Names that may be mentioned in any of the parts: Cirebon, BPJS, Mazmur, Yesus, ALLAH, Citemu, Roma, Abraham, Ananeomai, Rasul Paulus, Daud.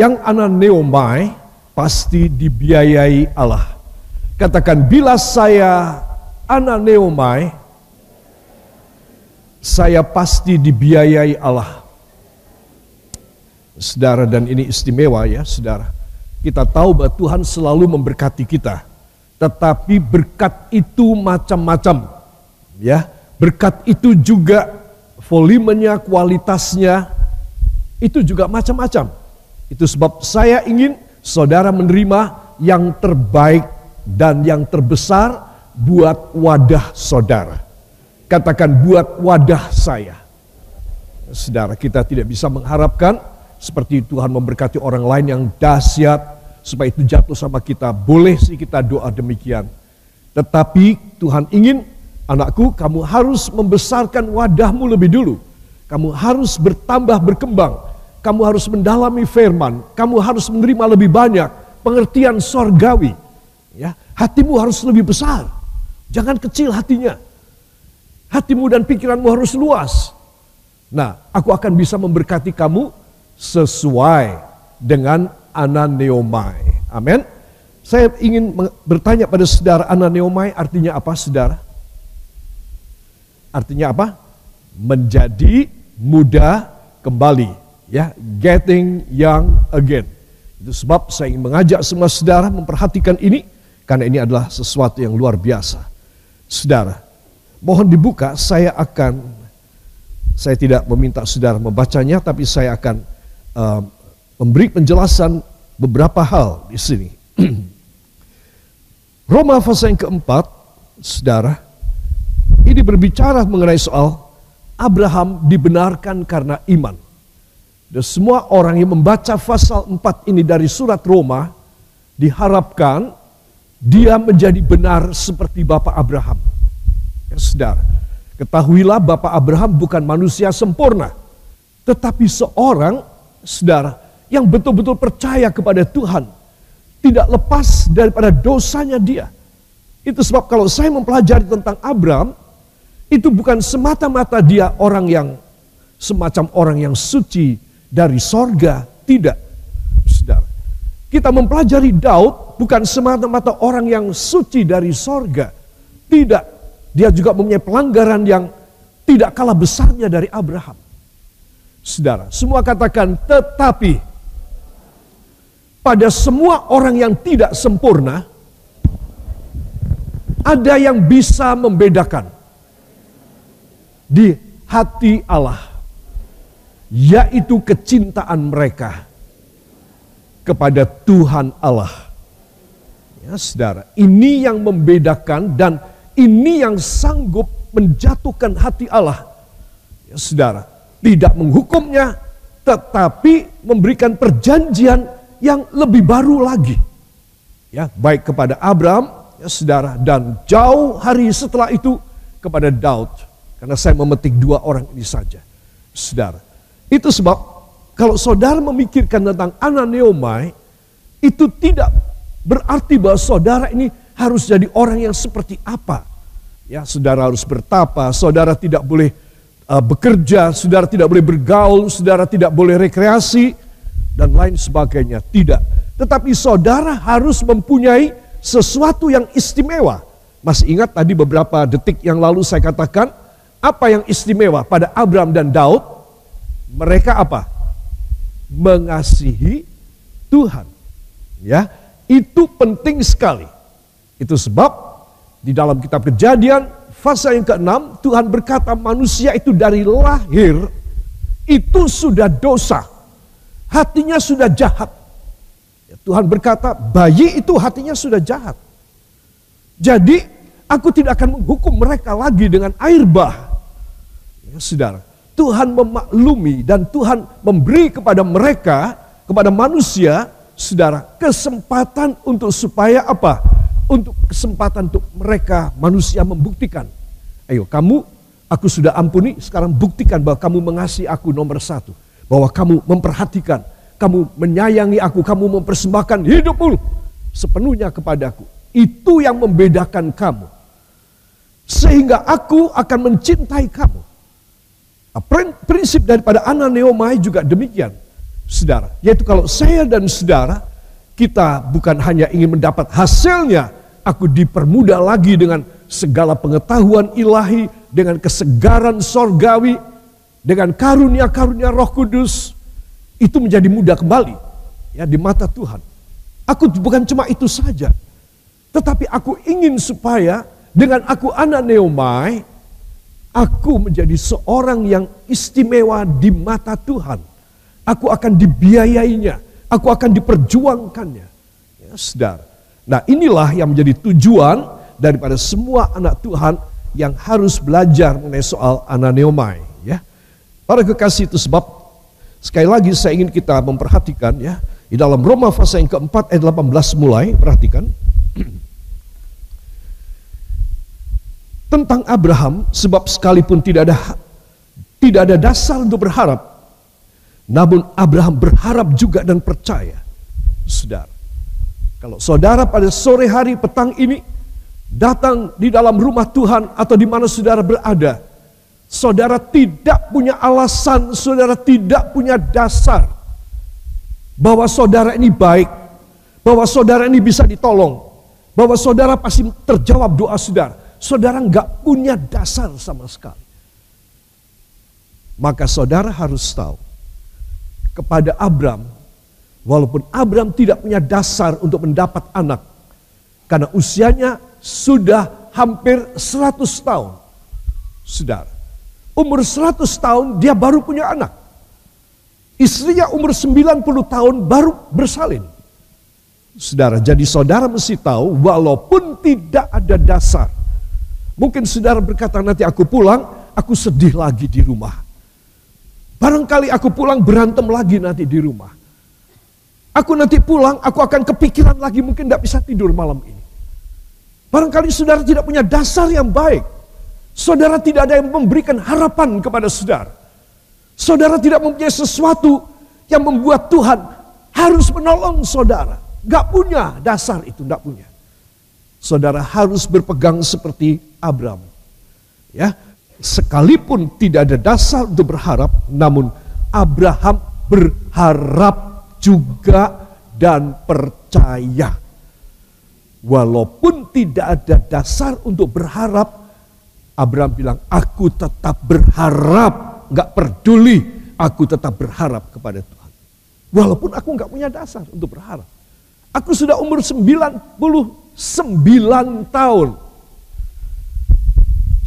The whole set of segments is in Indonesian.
Yang ananeomai pasti dibiayai Allah. Katakan, bila saya ananeomai, saya pasti dibiayai Allah. Saudara, dan ini istimewa ya saudara. Kita tahu bahwa Tuhan selalu memberkati kita. Tetapi berkat itu macam-macam. Ya, berkat itu juga volumenya, kualitasnya, itu juga macam-macam. Itu sebab saya ingin saudara menerima yang terbaik dan yang terbesar buat wadah saudara. Katakan, buat wadah saya. Saudara, kita tidak bisa mengharapkan seperti Tuhan memberkati orang lain yang dahsyat, supaya itu jatuh sama kita. Boleh sih kita doa demikian. Tetapi Tuhan ingin, anakku, kamu harus membesarkan wadahmu lebih dulu. Kamu harus bertambah berkembang. Kamu harus mendalami firman, kamu harus menerima lebih banyak pengertian sorgawi. Ya, hatimu harus lebih besar, jangan kecil hatinya. Hatimu dan pikiranmu harus luas. Nah, aku akan bisa memberkati kamu sesuai dengan ananeomai. Amin. Saya ingin bertanya pada saudara, ananeomai artinya apa saudara? Artinya apa? Menjadi muda kembali. Ya, getting young again. Itu sebab saya ingin mengajak semua saudara memperhatikan ini, karena ini adalah sesuatu yang luar biasa. Saudara, mohon dibuka. Saya tidak meminta saudara membacanya, tapi saya akan memberi penjelasan beberapa hal di sini. Roma pasal yang keempat, saudara, ini berbicara mengenai soal Abraham dibenarkan karena iman. Dan semua orang yang membaca pasal 4 ini dari surat Roma, diharapkan dia menjadi benar seperti Bapak Abraham. Ya, saudara, ketahuilah Bapak Abraham bukan manusia sempurna, tetapi seorang, saudara, yang betul-betul percaya kepada Tuhan, tidak lepas daripada dosanya dia. Itu sebab kalau saya mempelajari tentang Abraham, itu bukan semata-mata dia orang yang semacam orang yang suci dari sorga, tidak. Saudara, kita mempelajari Daud bukan semata-mata orang yang suci dari sorga, tidak. Dia juga mempunyai pelanggaran yang tidak kalah besarnya dari Abraham. Saudara, semua katakan, tetapi pada semua orang yang tidak sempurna, ada yang bisa membedakan di hati Allah, yaitu kecintaan mereka kepada Tuhan Allah. Ya, saudara, ini yang membedakan dan ini yang sanggup menjatuhkan hati Allah. Ya, saudara, tidak menghukumnya, tetapi memberikan perjanjian yang lebih baru lagi. Ya, baik kepada Abraham, ya, saudara, dan jauh hari setelah itu kepada Daud. Karena saya memetik dua orang ini saja, saudara. Itu sebab kalau saudara memikirkan tentang ananeomai, itu tidak berarti bahwa saudara ini harus jadi orang yang seperti apa. Ya, saudara harus bertapa, saudara tidak boleh bekerja, saudara tidak boleh bergaul, saudara tidak boleh rekreasi, dan lain sebagainya. Tidak. Tetapi saudara harus mempunyai sesuatu yang istimewa. Masih ingat tadi beberapa detik yang lalu saya katakan, apa yang istimewa pada Abraham dan Daud? Mereka apa? Mengasihi Tuhan. Ya, itu penting sekali. Itu sebab di dalam kitab Kejadian pasal yang ke-6 Tuhan berkata manusia itu dari lahir itu sudah dosa. Hatinya sudah jahat. Tuhan berkata bayi itu hatinya sudah jahat. Jadi aku tidak akan menghukum mereka lagi dengan air bah. Ya, saudara, Tuhan memaklumi dan Tuhan memberi kepada mereka, kepada manusia, saudara, kesempatan untuk supaya apa? Untuk kesempatan untuk mereka, manusia, membuktikan. Ayo kamu, aku sudah ampuni, sekarang buktikan bahwa kamu mengasihi aku nomor satu. Bahwa kamu memperhatikan, kamu menyayangi aku, kamu mempersembahkan hidupmu sepenuhnya kepadaku. Itu yang membedakan kamu. Sehingga aku akan mencintai kamu. Prinsip daripada ananeomai juga demikian. saudara. Yaitu kalau saya dan saudara, kita bukan hanya ingin mendapat hasilnya, aku dipermudah lagi dengan segala pengetahuan ilahi, dengan kesegaran sorgawi, dengan karunia-karunia Roh Kudus, itu menjadi mudah kembali ya di mata Tuhan. Aku bukan cuma itu saja, tetapi aku ingin supaya dengan aku ananeomai, aku menjadi seorang yang istimewa di mata Tuhan. Aku akan dibiayainya, aku akan diperjuangkannya. Ya, saudara. Nah, inilah yang menjadi tujuan daripada semua anak Tuhan yang harus belajar mengenai soal ananeomai. Ya, para kekasih, itu sebab sekali lagi saya ingin kita memperhatikan ya di dalam Roma pasal yang keempat ayat 18 mulai, perhatikan. Tentang Abraham, sebab sekalipun tidak ada dasar untuk berharap, namun Abraham berharap juga dan percaya. Saudara, kalau saudara pada sore hari petang ini datang di dalam rumah Tuhan atau di mana saudara berada, saudara tidak punya alasan, saudara tidak punya dasar bahwa saudara ini baik, bahwa saudara ini bisa ditolong, bahwa saudara pasti terjawab doa saudara. Saudara nggak punya dasar sama sekali. Maka saudara harus tahu, kepada Abram, walaupun Abram tidak punya dasar untuk mendapat anak, karena usianya sudah hampir 100 tahun. Saudara, umur 100 tahun dia baru punya anak. Istrinya umur 90 tahun baru bersalin. Saudara, jadi saudara mesti tahu walaupun tidak ada dasar. Mungkin saudara berkata, nanti aku pulang, aku sedih lagi di rumah. Barangkali aku pulang berantem lagi nanti di rumah. Aku nanti pulang, aku akan kepikiran lagi, mungkin tidak bisa tidur malam ini. Barangkali saudara tidak punya dasar yang baik. Saudara tidak ada yang memberikan harapan kepada saudara. Saudara tidak mempunyai sesuatu yang membuat Tuhan harus menolong saudara. Gak punya dasar itu, gak punya. Saudara harus berpegang seperti Abraham. Ya, sekalipun tidak ada dasar untuk berharap, namun Abraham berharap juga dan percaya. Walaupun tidak ada dasar untuk berharap, Abraham bilang, aku tetap berharap, gak peduli, aku tetap berharap kepada Tuhan. Walaupun aku gak punya dasar untuk berharap. Aku sudah umur 99 tahun. 99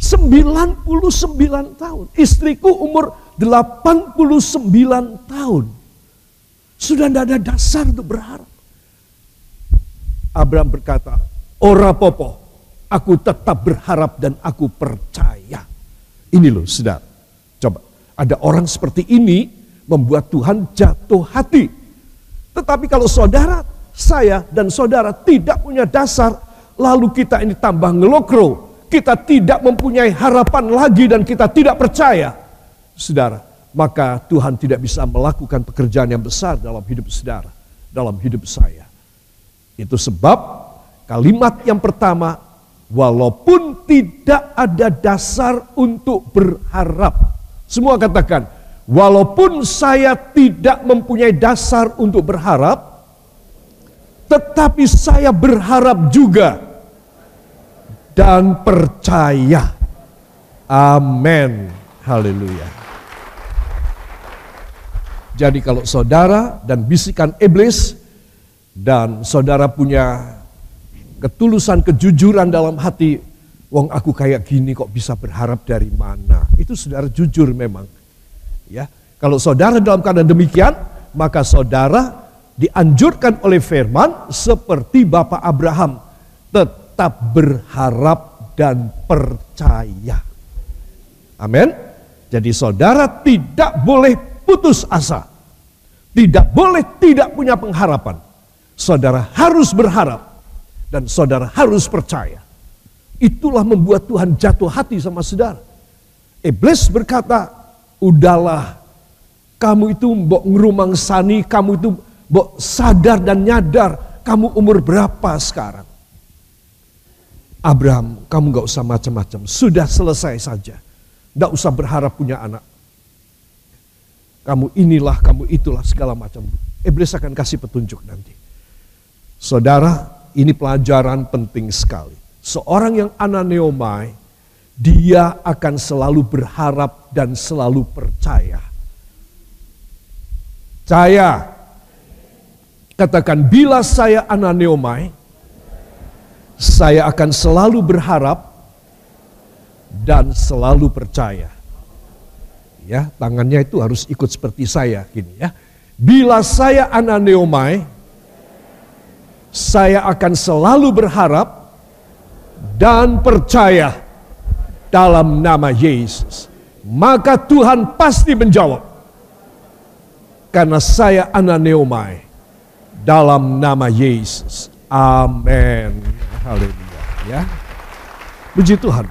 tahun. Istriku umur 89 tahun. Sudah tidak ada dasar untuk berharap. Abraham berkata, ora popo, aku tetap berharap dan aku percaya. Ini loh saudara. Coba, ada orang seperti ini membuat Tuhan jatuh hati. Tetapi kalau saudara, saya dan saudara tidak punya dasar, lalu kita ini tambah ngelokro, kita tidak mempunyai harapan lagi dan kita tidak percaya, saudara, maka Tuhan tidak bisa melakukan pekerjaan yang besar dalam hidup saudara, dalam hidup saya. Itu sebab kalimat yang pertama, walaupun tidak ada dasar untuk berharap. Semua katakan, walaupun saya tidak mempunyai dasar untuk berharap, tetapi saya berharap juga dan percaya. Amin. Haleluya. Jadi kalau saudara dan bisikan iblis dan saudara punya ketulusan, kejujuran dalam hati, wong aku kayak gini kok bisa berharap dari mana? Itu saudara jujur memang. Ya, kalau saudara dalam keadaan demikian, maka saudara dianjurkan oleh firman seperti Bapak Abraham, tetap berharap dan percaya. Amin. Jadi saudara tidak boleh putus asa. Tidak boleh tidak punya pengharapan. Saudara harus berharap dan saudara harus percaya. Itulah membuat Tuhan jatuh hati sama saudara. Iblis berkata, udahlah, kamu itu mbok ngerumangsani, kamu itu mbok sadar dan nyadar, kamu umur berapa sekarang? Abraham, kamu gak usah macam-macam, sudah selesai saja. Gak usah berharap punya anak. kamu inilah, kamu itulah, segala macam. Iblis akan kasih petunjuk nanti. Saudara, ini pelajaran penting sekali. Seorang yang ananeomai, dia akan selalu berharap dan selalu percaya. Percaya. Katakan, bila saya ananeomai, saya akan selalu berharap dan selalu percaya. Ya, tangannya itu harus ikut seperti saya gini ya. Bila saya ananeomai, saya akan selalu berharap dan percaya dalam nama Yesus. Maka Tuhan pasti menjawab, karena saya ananeomai. Dalam nama Yesus. Amin. Haleluya. Ya. Puji Tuhan.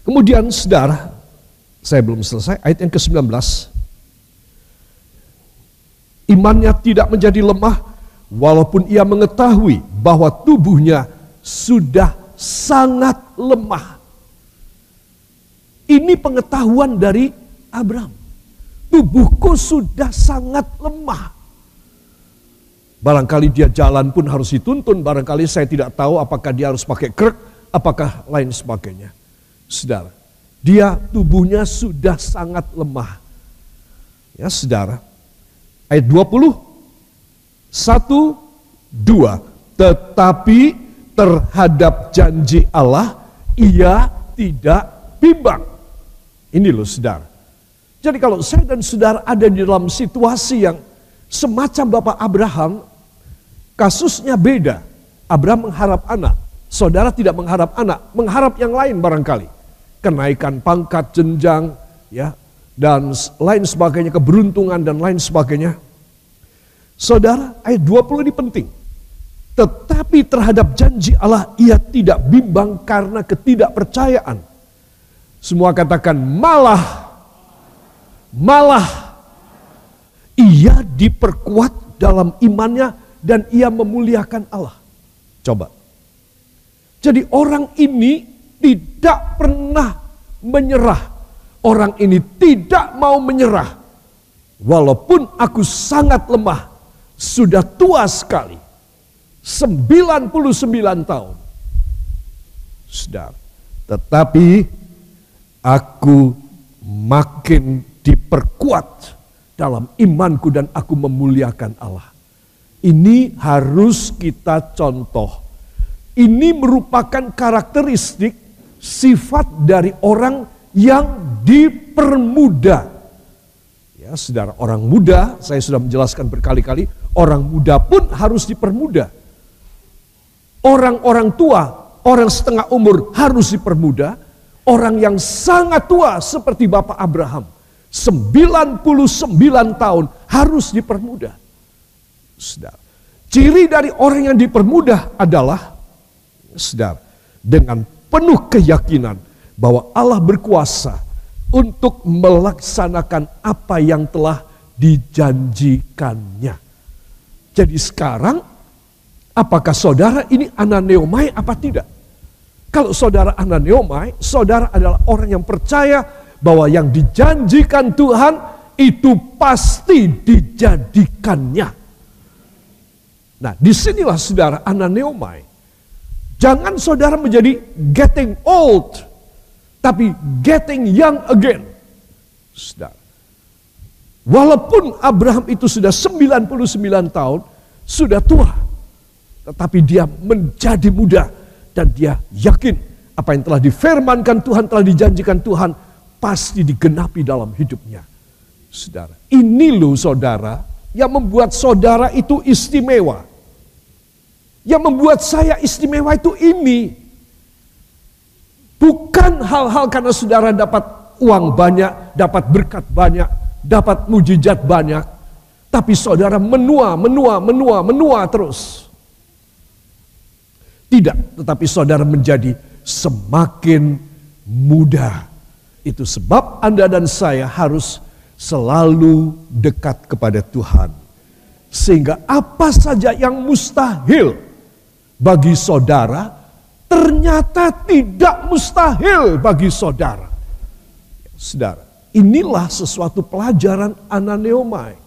Kemudian saudara, saya belum selesai. Ayat yang ke-19. Imannya tidak menjadi lemah, walaupun ia mengetahui bahwa tubuhnya sudah sangat lemah. Ini pengetahuan dari Abraham. Tubuhku sudah sangat lemah. Barangkali dia jalan pun harus dituntun, barangkali saya tidak tahu apakah dia harus pakai krek, apakah lain sebagainya. Saudara, dia tubuhnya sudah sangat lemah. Ya saudara, ayat 20, 1, 2. Tetapi terhadap janji Allah, ia tidak bimbang. Ini loh saudara. Jadi kalau saya dan saudara ada di dalam situasi yang semacam Bapak Abraham, kasusnya beda. Abraham mengharap anak, saudara tidak mengharap anak, mengharap yang lain barangkali. Kenaikan pangkat, jenjang, ya, dan lain sebagainya, keberuntungan dan lain sebagainya. Saudara, ayat 20 ini penting. Tetapi terhadap janji Allah ia tidak bimbang karena ketidakpercayaan. Semua katakan malah. Ia diperkuat dalam imannya dan ia memuliakan Allah. Coba. Jadi orang ini tidak pernah menyerah. Orang ini tidak mau menyerah. Walaupun aku sangat lemah, sudah tua sekali. 99 tahun. Sudah. Tetapi aku makin diperkuat dalam imanku dan aku memuliakan Allah. Ini harus kita contoh. Ini merupakan karakteristik sifat dari orang yang dipermuda. Ya, saudara, orang muda, saya sudah menjelaskan berkali-kali, orang muda pun harus dipermuda. Orang-orang tua, orang setengah umur harus dipermuda. Orang yang sangat tua seperti Bapak Abraham, 99 tahun harus dipermudah. Saudara, ciri dari orang yang dipermudah adalah, saudara, dengan penuh keyakinan bahwa Allah berkuasa untuk melaksanakan apa yang telah dijanjikannya. Jadi sekarang, apakah saudara ini ananeomai apa tidak? Kalau saudara ananeomai, saudara adalah orang yang percaya bahwa yang dijanjikan Tuhan itu pasti dijadikannya. Nah, disinilah saudara ananeomai. Jangan saudara menjadi getting old, tapi getting young again. Saudara. Walaupun Abraham itu sudah 99 tahun, sudah tua, tetapi dia menjadi muda dan dia yakin apa yang telah difirmankan Tuhan, telah dijanjikan Tuhan, pasti digenapi dalam hidupnya. Saudara, ini loh saudara yang membuat saudara itu istimewa. Yang membuat saya istimewa itu ini. Bukan hal-hal karena saudara dapat uang banyak, dapat berkat banyak, dapat mujizat banyak. Tapi saudara menua terus. Tidak, tetapi saudara menjadi semakin muda. Itu sebab Anda dan saya harus selalu dekat kepada Tuhan. Sehingga apa saja yang mustahil bagi saudara, ternyata tidak mustahil bagi saudara. Saudara, Inilah sesuatu pelajaran Ananeomai.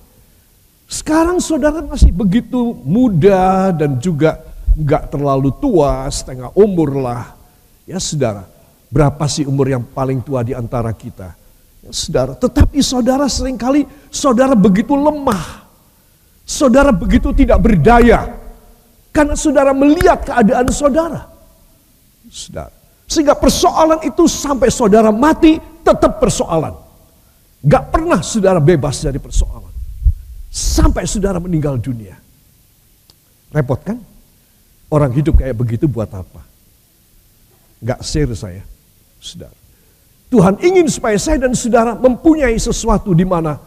Sekarang saudara masih begitu muda dan juga nggak terlalu tua, setengah umur lah. Ya saudara, berapa sih umur yang paling tua di antara kita? Ya, saudara, tetapi saudara seringkali saudara begitu lemah. Saudara begitu tidak berdaya. Karena saudara melihat keadaan saudara. Saudara. Sehingga persoalan itu sampai saudara mati tetap persoalan. Gak pernah saudara bebas dari persoalan. Sampai saudara meninggal dunia. Repot kan? Orang hidup kayak begitu buat apa? Gak share saya, saudara. Tuhan ingin supaya saya dan saudara mempunyai sesuatu di mana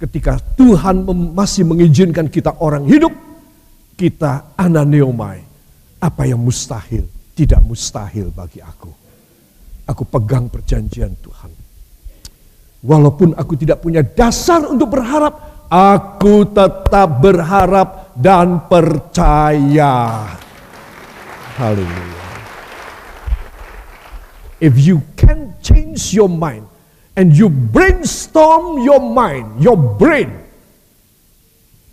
ketika Tuhan masih mengizinkan kita orang hidup, kita ananeomai. Apa yang mustahil tidak mustahil bagi aku. Aku pegang perjanjian Tuhan. Walaupun aku tidak punya dasar untuk berharap, aku tetap berharap dan percaya. Haleluya. If you can change your mind and you brainstorm your mind, your brain,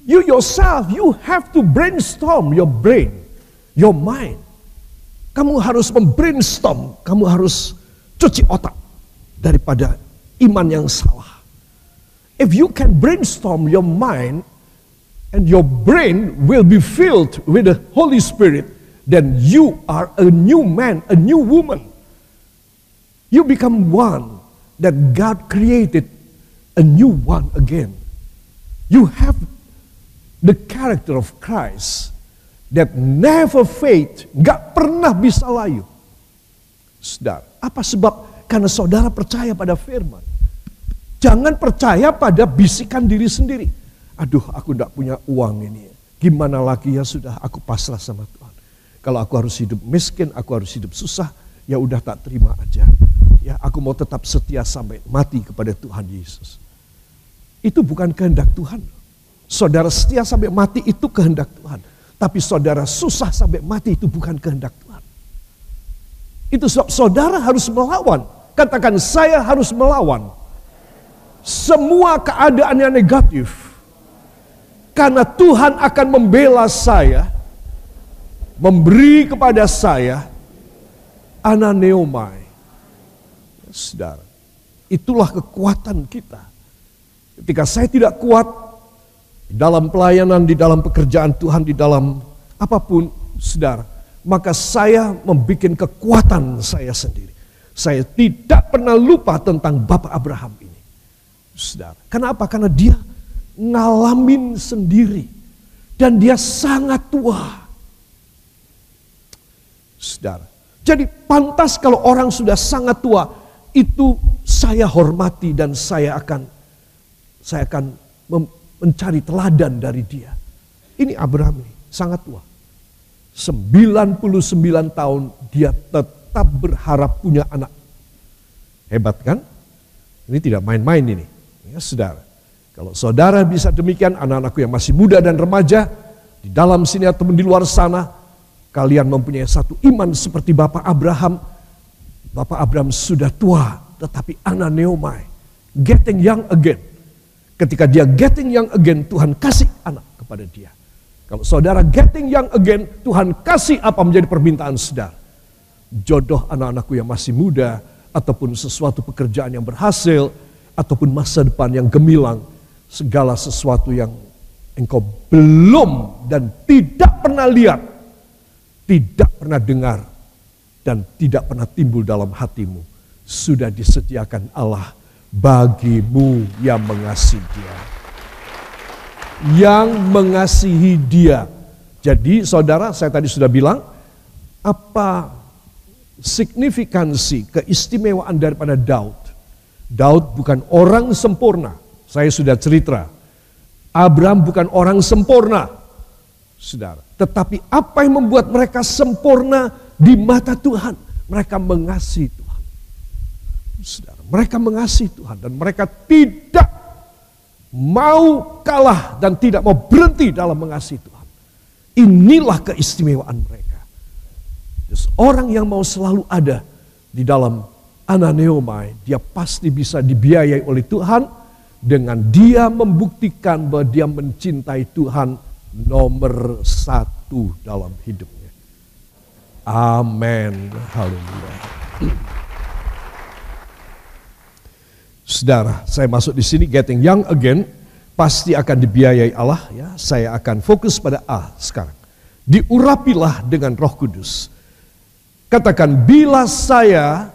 you yourself, you have to brainstorm your brain, your mind. Kamu harus membrainstorm, kamu harus cuci otak daripada iman yang salah. If you can brainstorm your mind and your brain will be filled with the Holy Spirit, then you are a new man, a new woman. You become one that God created, a new one again. You have the character of Christ that never fade, gak pernah bisa layu. Saudara, apa sebab? Karena saudara percaya pada firman. Jangan percaya pada bisikan diri sendiri. Aduh, aku gak punya uang ini. Gimana lagi, ya sudah, aku pasrah sama Tuhan. Kalau aku harus hidup miskin, aku harus hidup susah, ya udah tak terima aja. Ya, aku mau tetap setia sampai mati kepada Tuhan Yesus. Itu bukan kehendak Tuhan. Saudara setia sampai mati itu kehendak Tuhan. Tapi saudara susah sampai mati itu bukan kehendak Tuhan. Itu sebab saudara harus melawan. Katakan, saya harus melawan semua keadaan yang negatif. Karena Tuhan akan membela saya, memberi kepada saya ananeomai. Saudara, itulah kekuatan kita. Ketika saya tidak kuat dalam pelayanan, di dalam pekerjaan Tuhan, di dalam apapun, saudara, maka saya membuat kekuatan saya sendiri. Saya tidak pernah lupa tentang Bapak Abraham ini, saudara. Kenapa? Karena dia ngalamin sendiri dan dia sangat tua, saudara. Jadi pantas kalau orang sudah sangat tua. Itu saya hormati dan saya akan mencari teladan dari dia. Ini Abraham ini, sangat tua. 99 tahun dia tetap berharap punya anak. Hebat kan? Ini tidak main-main ini. Ya saudara, kalau saudara bisa demikian, anak-anakku yang masih muda dan remaja, di dalam sini atau di luar sana, kalian mempunyai satu iman seperti Bapak Abraham. Bapak Abraham sudah tua, tetapi ananeomai, getting young again. Ketika dia getting young again, Tuhan kasih anak kepada dia. Kalau saudara getting young again, Tuhan kasih apa menjadi permintaan saudara. Jodoh anak-anakku yang masih muda, ataupun sesuatu pekerjaan yang berhasil, ataupun masa depan yang gemilang, segala sesuatu yang engkau belum dan tidak pernah lihat, tidak pernah dengar, dan tidak pernah timbul dalam hatimu, sudah disediakan Allah bagimu yang mengasihi dia. Yang mengasihi dia. Jadi saudara, saya tadi sudah bilang, apa signifikansi keistimewaan daripada Daud? Daud bukan orang sempurna. Saya sudah cerita. Abraham bukan orang sempurna, saudara. Tetapi apa yang membuat mereka sempurna di mata Tuhan? Mereka mengasihi Tuhan, saudara. Mereka mengasihi Tuhan dan mereka tidak mau kalah dan tidak mau berhenti dalam mengasihi Tuhan. Inilah keistimewaan mereka. Orang yang mau selalu ada di dalam Ananeomai, dia pasti bisa dibiayai oleh Tuhan dengan dia membuktikan bahwa dia mencintai Tuhan nomor satu dalam hidupnya. Amin. Haleluya. Saudara, saya masuk di sini getting young again, pasti akan dibiayai Allah ya. Saya akan fokus pada A sekarang. Diurapilah dengan Roh Kudus. Katakan, bila saya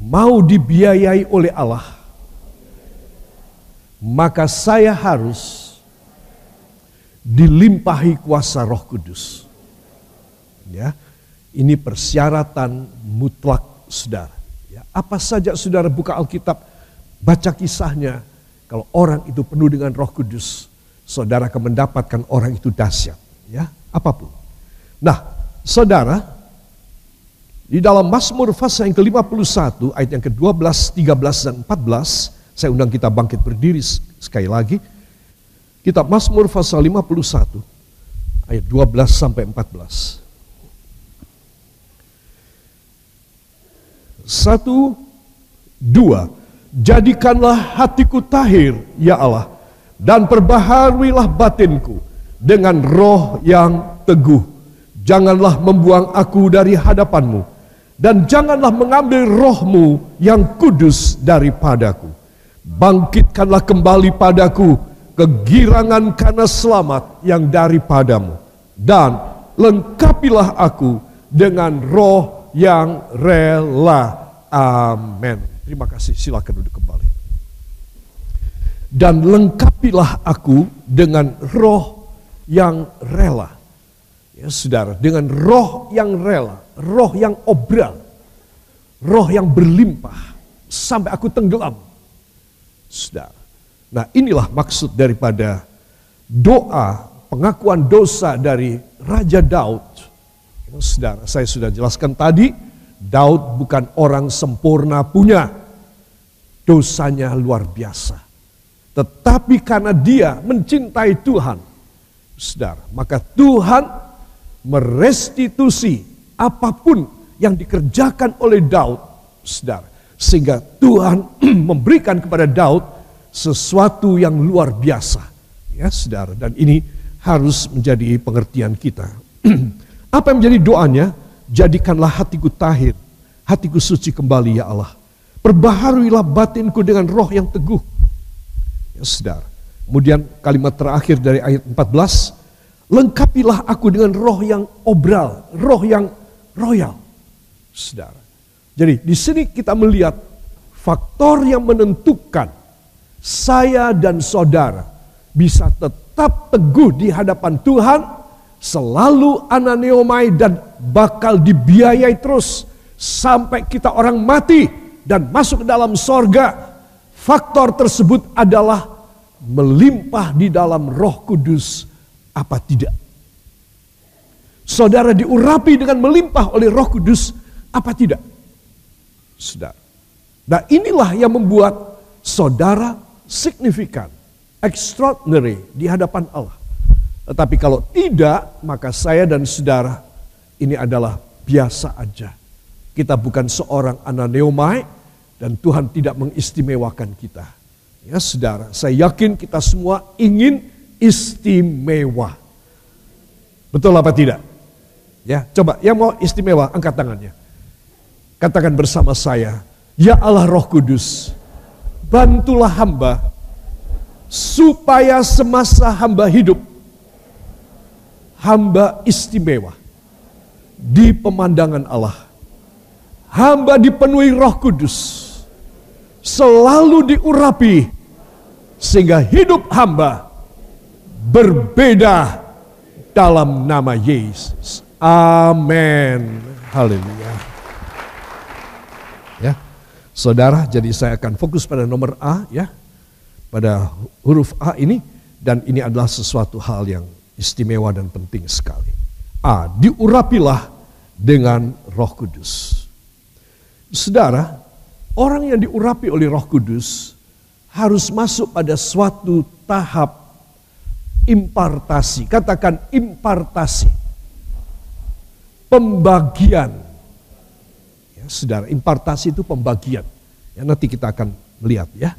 mau dibiayai oleh Allah, maka saya harus dilimpahi kuasa Roh Kudus. Ya, ini persyaratan mutlak, saudara. Ya, apa saja saudara buka Alkitab, baca kisahnya. Kalau orang itu penuh dengan Roh Kudus, saudara akan mendapatkan orang itu dahsyat. Ya, apapun. Nah, saudara, di dalam Mazmur pasal yang ke-51, ayat yang ke-12, 13, dan 14, saya undang kita bangkit berdiri sekali lagi. Kitab Mazmur pasal 51, ayat 12 sampai 14. Satu, dua, jadikanlah hatiku tahir, ya Allah, dan perbaharuilah batinku dengan roh yang teguh. Janganlah membuang aku dari hadapanmu, dan janganlah mengambil rohmu yang kudus daripadaku. Bangkitkanlah kembali padaku kegirangan karena selamat yang daripadamu, dan lengkapilah aku dengan roh yang rela. Amin. Terima kasih, silakan duduk kembali. Dan lengkapilah aku dengan roh yang rela. Ya saudara, dengan roh yang rela, roh yang obral, roh yang berlimpah, sampai aku tenggelam. Saudara, nah inilah maksud daripada doa pengakuan dosa dari Raja Daud. Ya saudara, saya sudah jelaskan tadi, Daud bukan orang sempurna punya, dosanya luar biasa. Tetapi karena dia mencintai Tuhan, saudara, maka Tuhan merestitusi apapun yang dikerjakan oleh Daud, saudara. Sehingga Tuhan memberikan kepada Daud sesuatu yang luar biasa, ya saudara. Dan ini harus menjadi pengertian kita. Apa yang menjadi doanya? Jadikanlah hatiku tahir, hatiku suci kembali ya Allah. Perbaharuilah batinku dengan roh yang teguh, ya saudara. Kemudian kalimat terakhir dari ayat 14, lengkapilah aku dengan roh yang obral, roh yang royal, saudara. Jadi di sini kita melihat faktor yang menentukan saya dan saudara bisa tetap teguh di hadapan Tuhan, selalu ananeomai dan bakal dibiayai terus sampai kita orang mati dan masuk ke dalam sorga. Faktor tersebut adalah melimpah di dalam Roh Kudus apa tidak. Saudara diurapi dengan melimpah oleh Roh Kudus apa tidak. Saudara. Nah inilah yang membuat saudara signifikan, extraordinary di hadapan Allah. Tetapi kalau tidak, maka saya dan saudara ini adalah biasa aja. Kita bukan seorang ananeomai dan Tuhan tidak mengistimewakan kita. Ya saudara, saya yakin kita semua ingin istimewa. Betul apa tidak? Ya, coba yang mau istimewa angkat tangannya. Katakan bersama saya, ya Allah Roh Kudus, bantulah hamba supaya semasa hamba hidup, hamba istimewa di pemandangan Allah. Hamba dipenuhi Roh Kudus, selalu diurapi sehingga hidup hamba berbeda dalam nama Yesus. Amin. Haleluya. Ya, saudara, jadi saya akan fokus pada nomor A ya, pada huruf A ini, dan ini adalah sesuatu hal yang istimewa dan penting sekali. A, diurapilah dengan Roh Kudus. Saudara, orang yang diurapi oleh Roh Kudus harus masuk pada suatu tahap impartasi. Katakan impartasi, pembagian. ya, saudara. Impartasi itu pembagian. Ya, nanti kita akan melihat ya.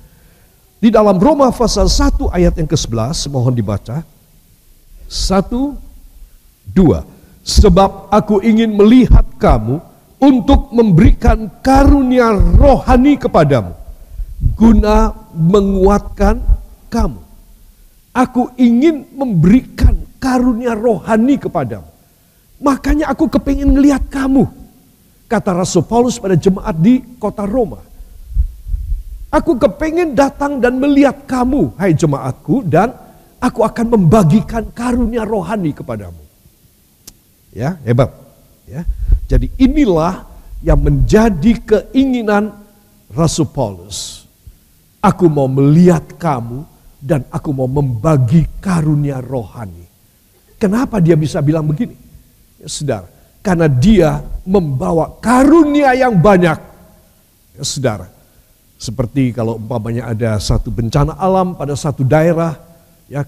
Di dalam Roma pasal 1 ayat yang ke-11, mohon dibaca. 1, 2. Sebab aku ingin melihat kamu untuk memberikan karunia rohani kepadamu, guna menguatkan kamu. Aku ingin memberikan karunia rohani kepadamu. Makanya aku kepingin melihat kamu, kata Rasul Paulus pada jemaat di kota Roma. Aku kepingin datang dan melihat kamu, hai jemaatku, dan aku akan membagikan karunia rohani kepadamu. Ya, hebat. Ya. Jadi inilah yang menjadi keinginan Rasul Paulus. Aku mau melihat kamu dan aku mau membagi karunia rohani. Kenapa dia bisa bilang begini? Ya, saudara, karena dia membawa karunia yang banyak. Ya, saudara, seperti kalau umpamanya ada satu bencana alam pada satu daerah, ya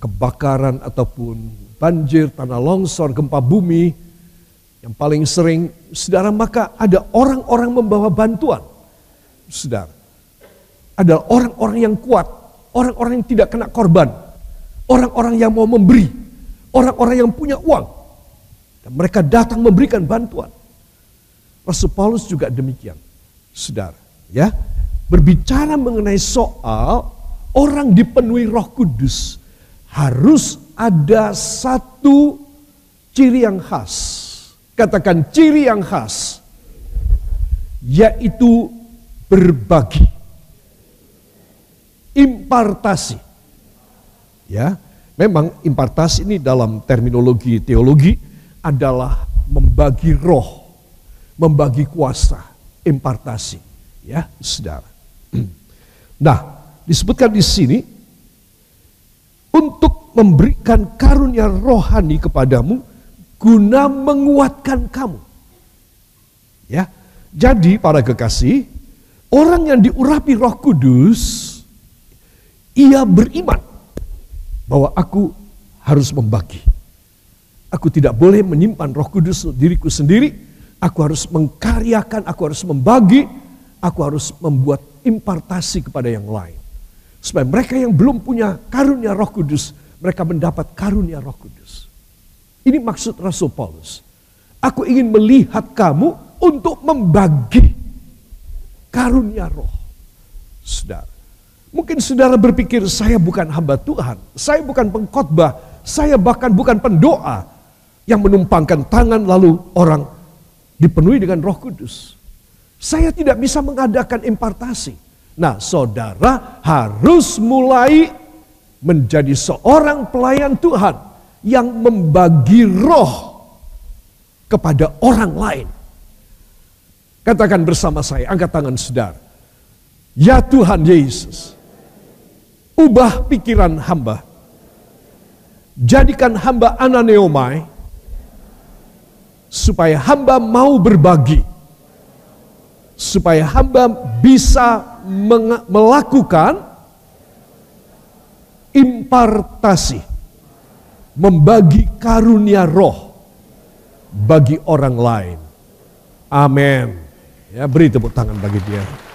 kebakaran ataupun banjir, tanah longsor, gempa bumi yang paling sering, saudara, maka ada orang-orang membawa bantuan, saudara. Ada orang-orang yang kuat, orang-orang yang tidak kena korban, orang-orang yang mau memberi, orang-orang yang punya uang, dan mereka datang memberikan bantuan. Rasul Paulus juga demikian, saudara. Ya, berbicara mengenai soal orang dipenuhi Roh Kudus, harus ada satu ciri yang khas. Katakan ciri yang khas, yaitu berbagi, impartasi. Ya, memang impartasi ini dalam terminologi teologi adalah membagi roh, membagi kuasa, impartasi. Ya, saudara. Nah, disebutkan di sini untuk memberikan karunia rohani kepadamu guna menguatkan kamu. Ya. Jadi para kekasih, orang yang diurapi Roh Kudus, ia beriman bahwa aku harus membagi. Aku tidak boleh menyimpan Roh Kudus untuk diriku sendiri. Aku harus mengkaryakan, aku harus membagi, aku harus membuat impartasi kepada yang lain. Supaya mereka yang belum punya karunia Roh Kudus, mereka mendapat karunia Roh Kudus. Ini maksud Rasul Paulus. Aku ingin melihat kamu untuk membagi karunia roh. Saudara, mungkin saudara berpikir saya bukan hamba Tuhan, saya bukan pengkhotbah, saya bahkan bukan pendoa yang menumpangkan tangan lalu orang dipenuhi dengan Roh Kudus. Saya tidak bisa mengadakan impartasi. Nah, saudara harus mulai menjadi seorang pelayan Tuhan yang membagi roh kepada orang lain. Katakan bersama saya, angkat tangan saudara. Ya Tuhan Yesus, ubah pikiran hamba. Jadikan hamba ananeomai, supaya hamba mau berbagi, supaya hamba bisa melakukan impartasi, membagi karunia roh bagi orang lain. Amin. Ya, beri tepuk tangan bagi dia.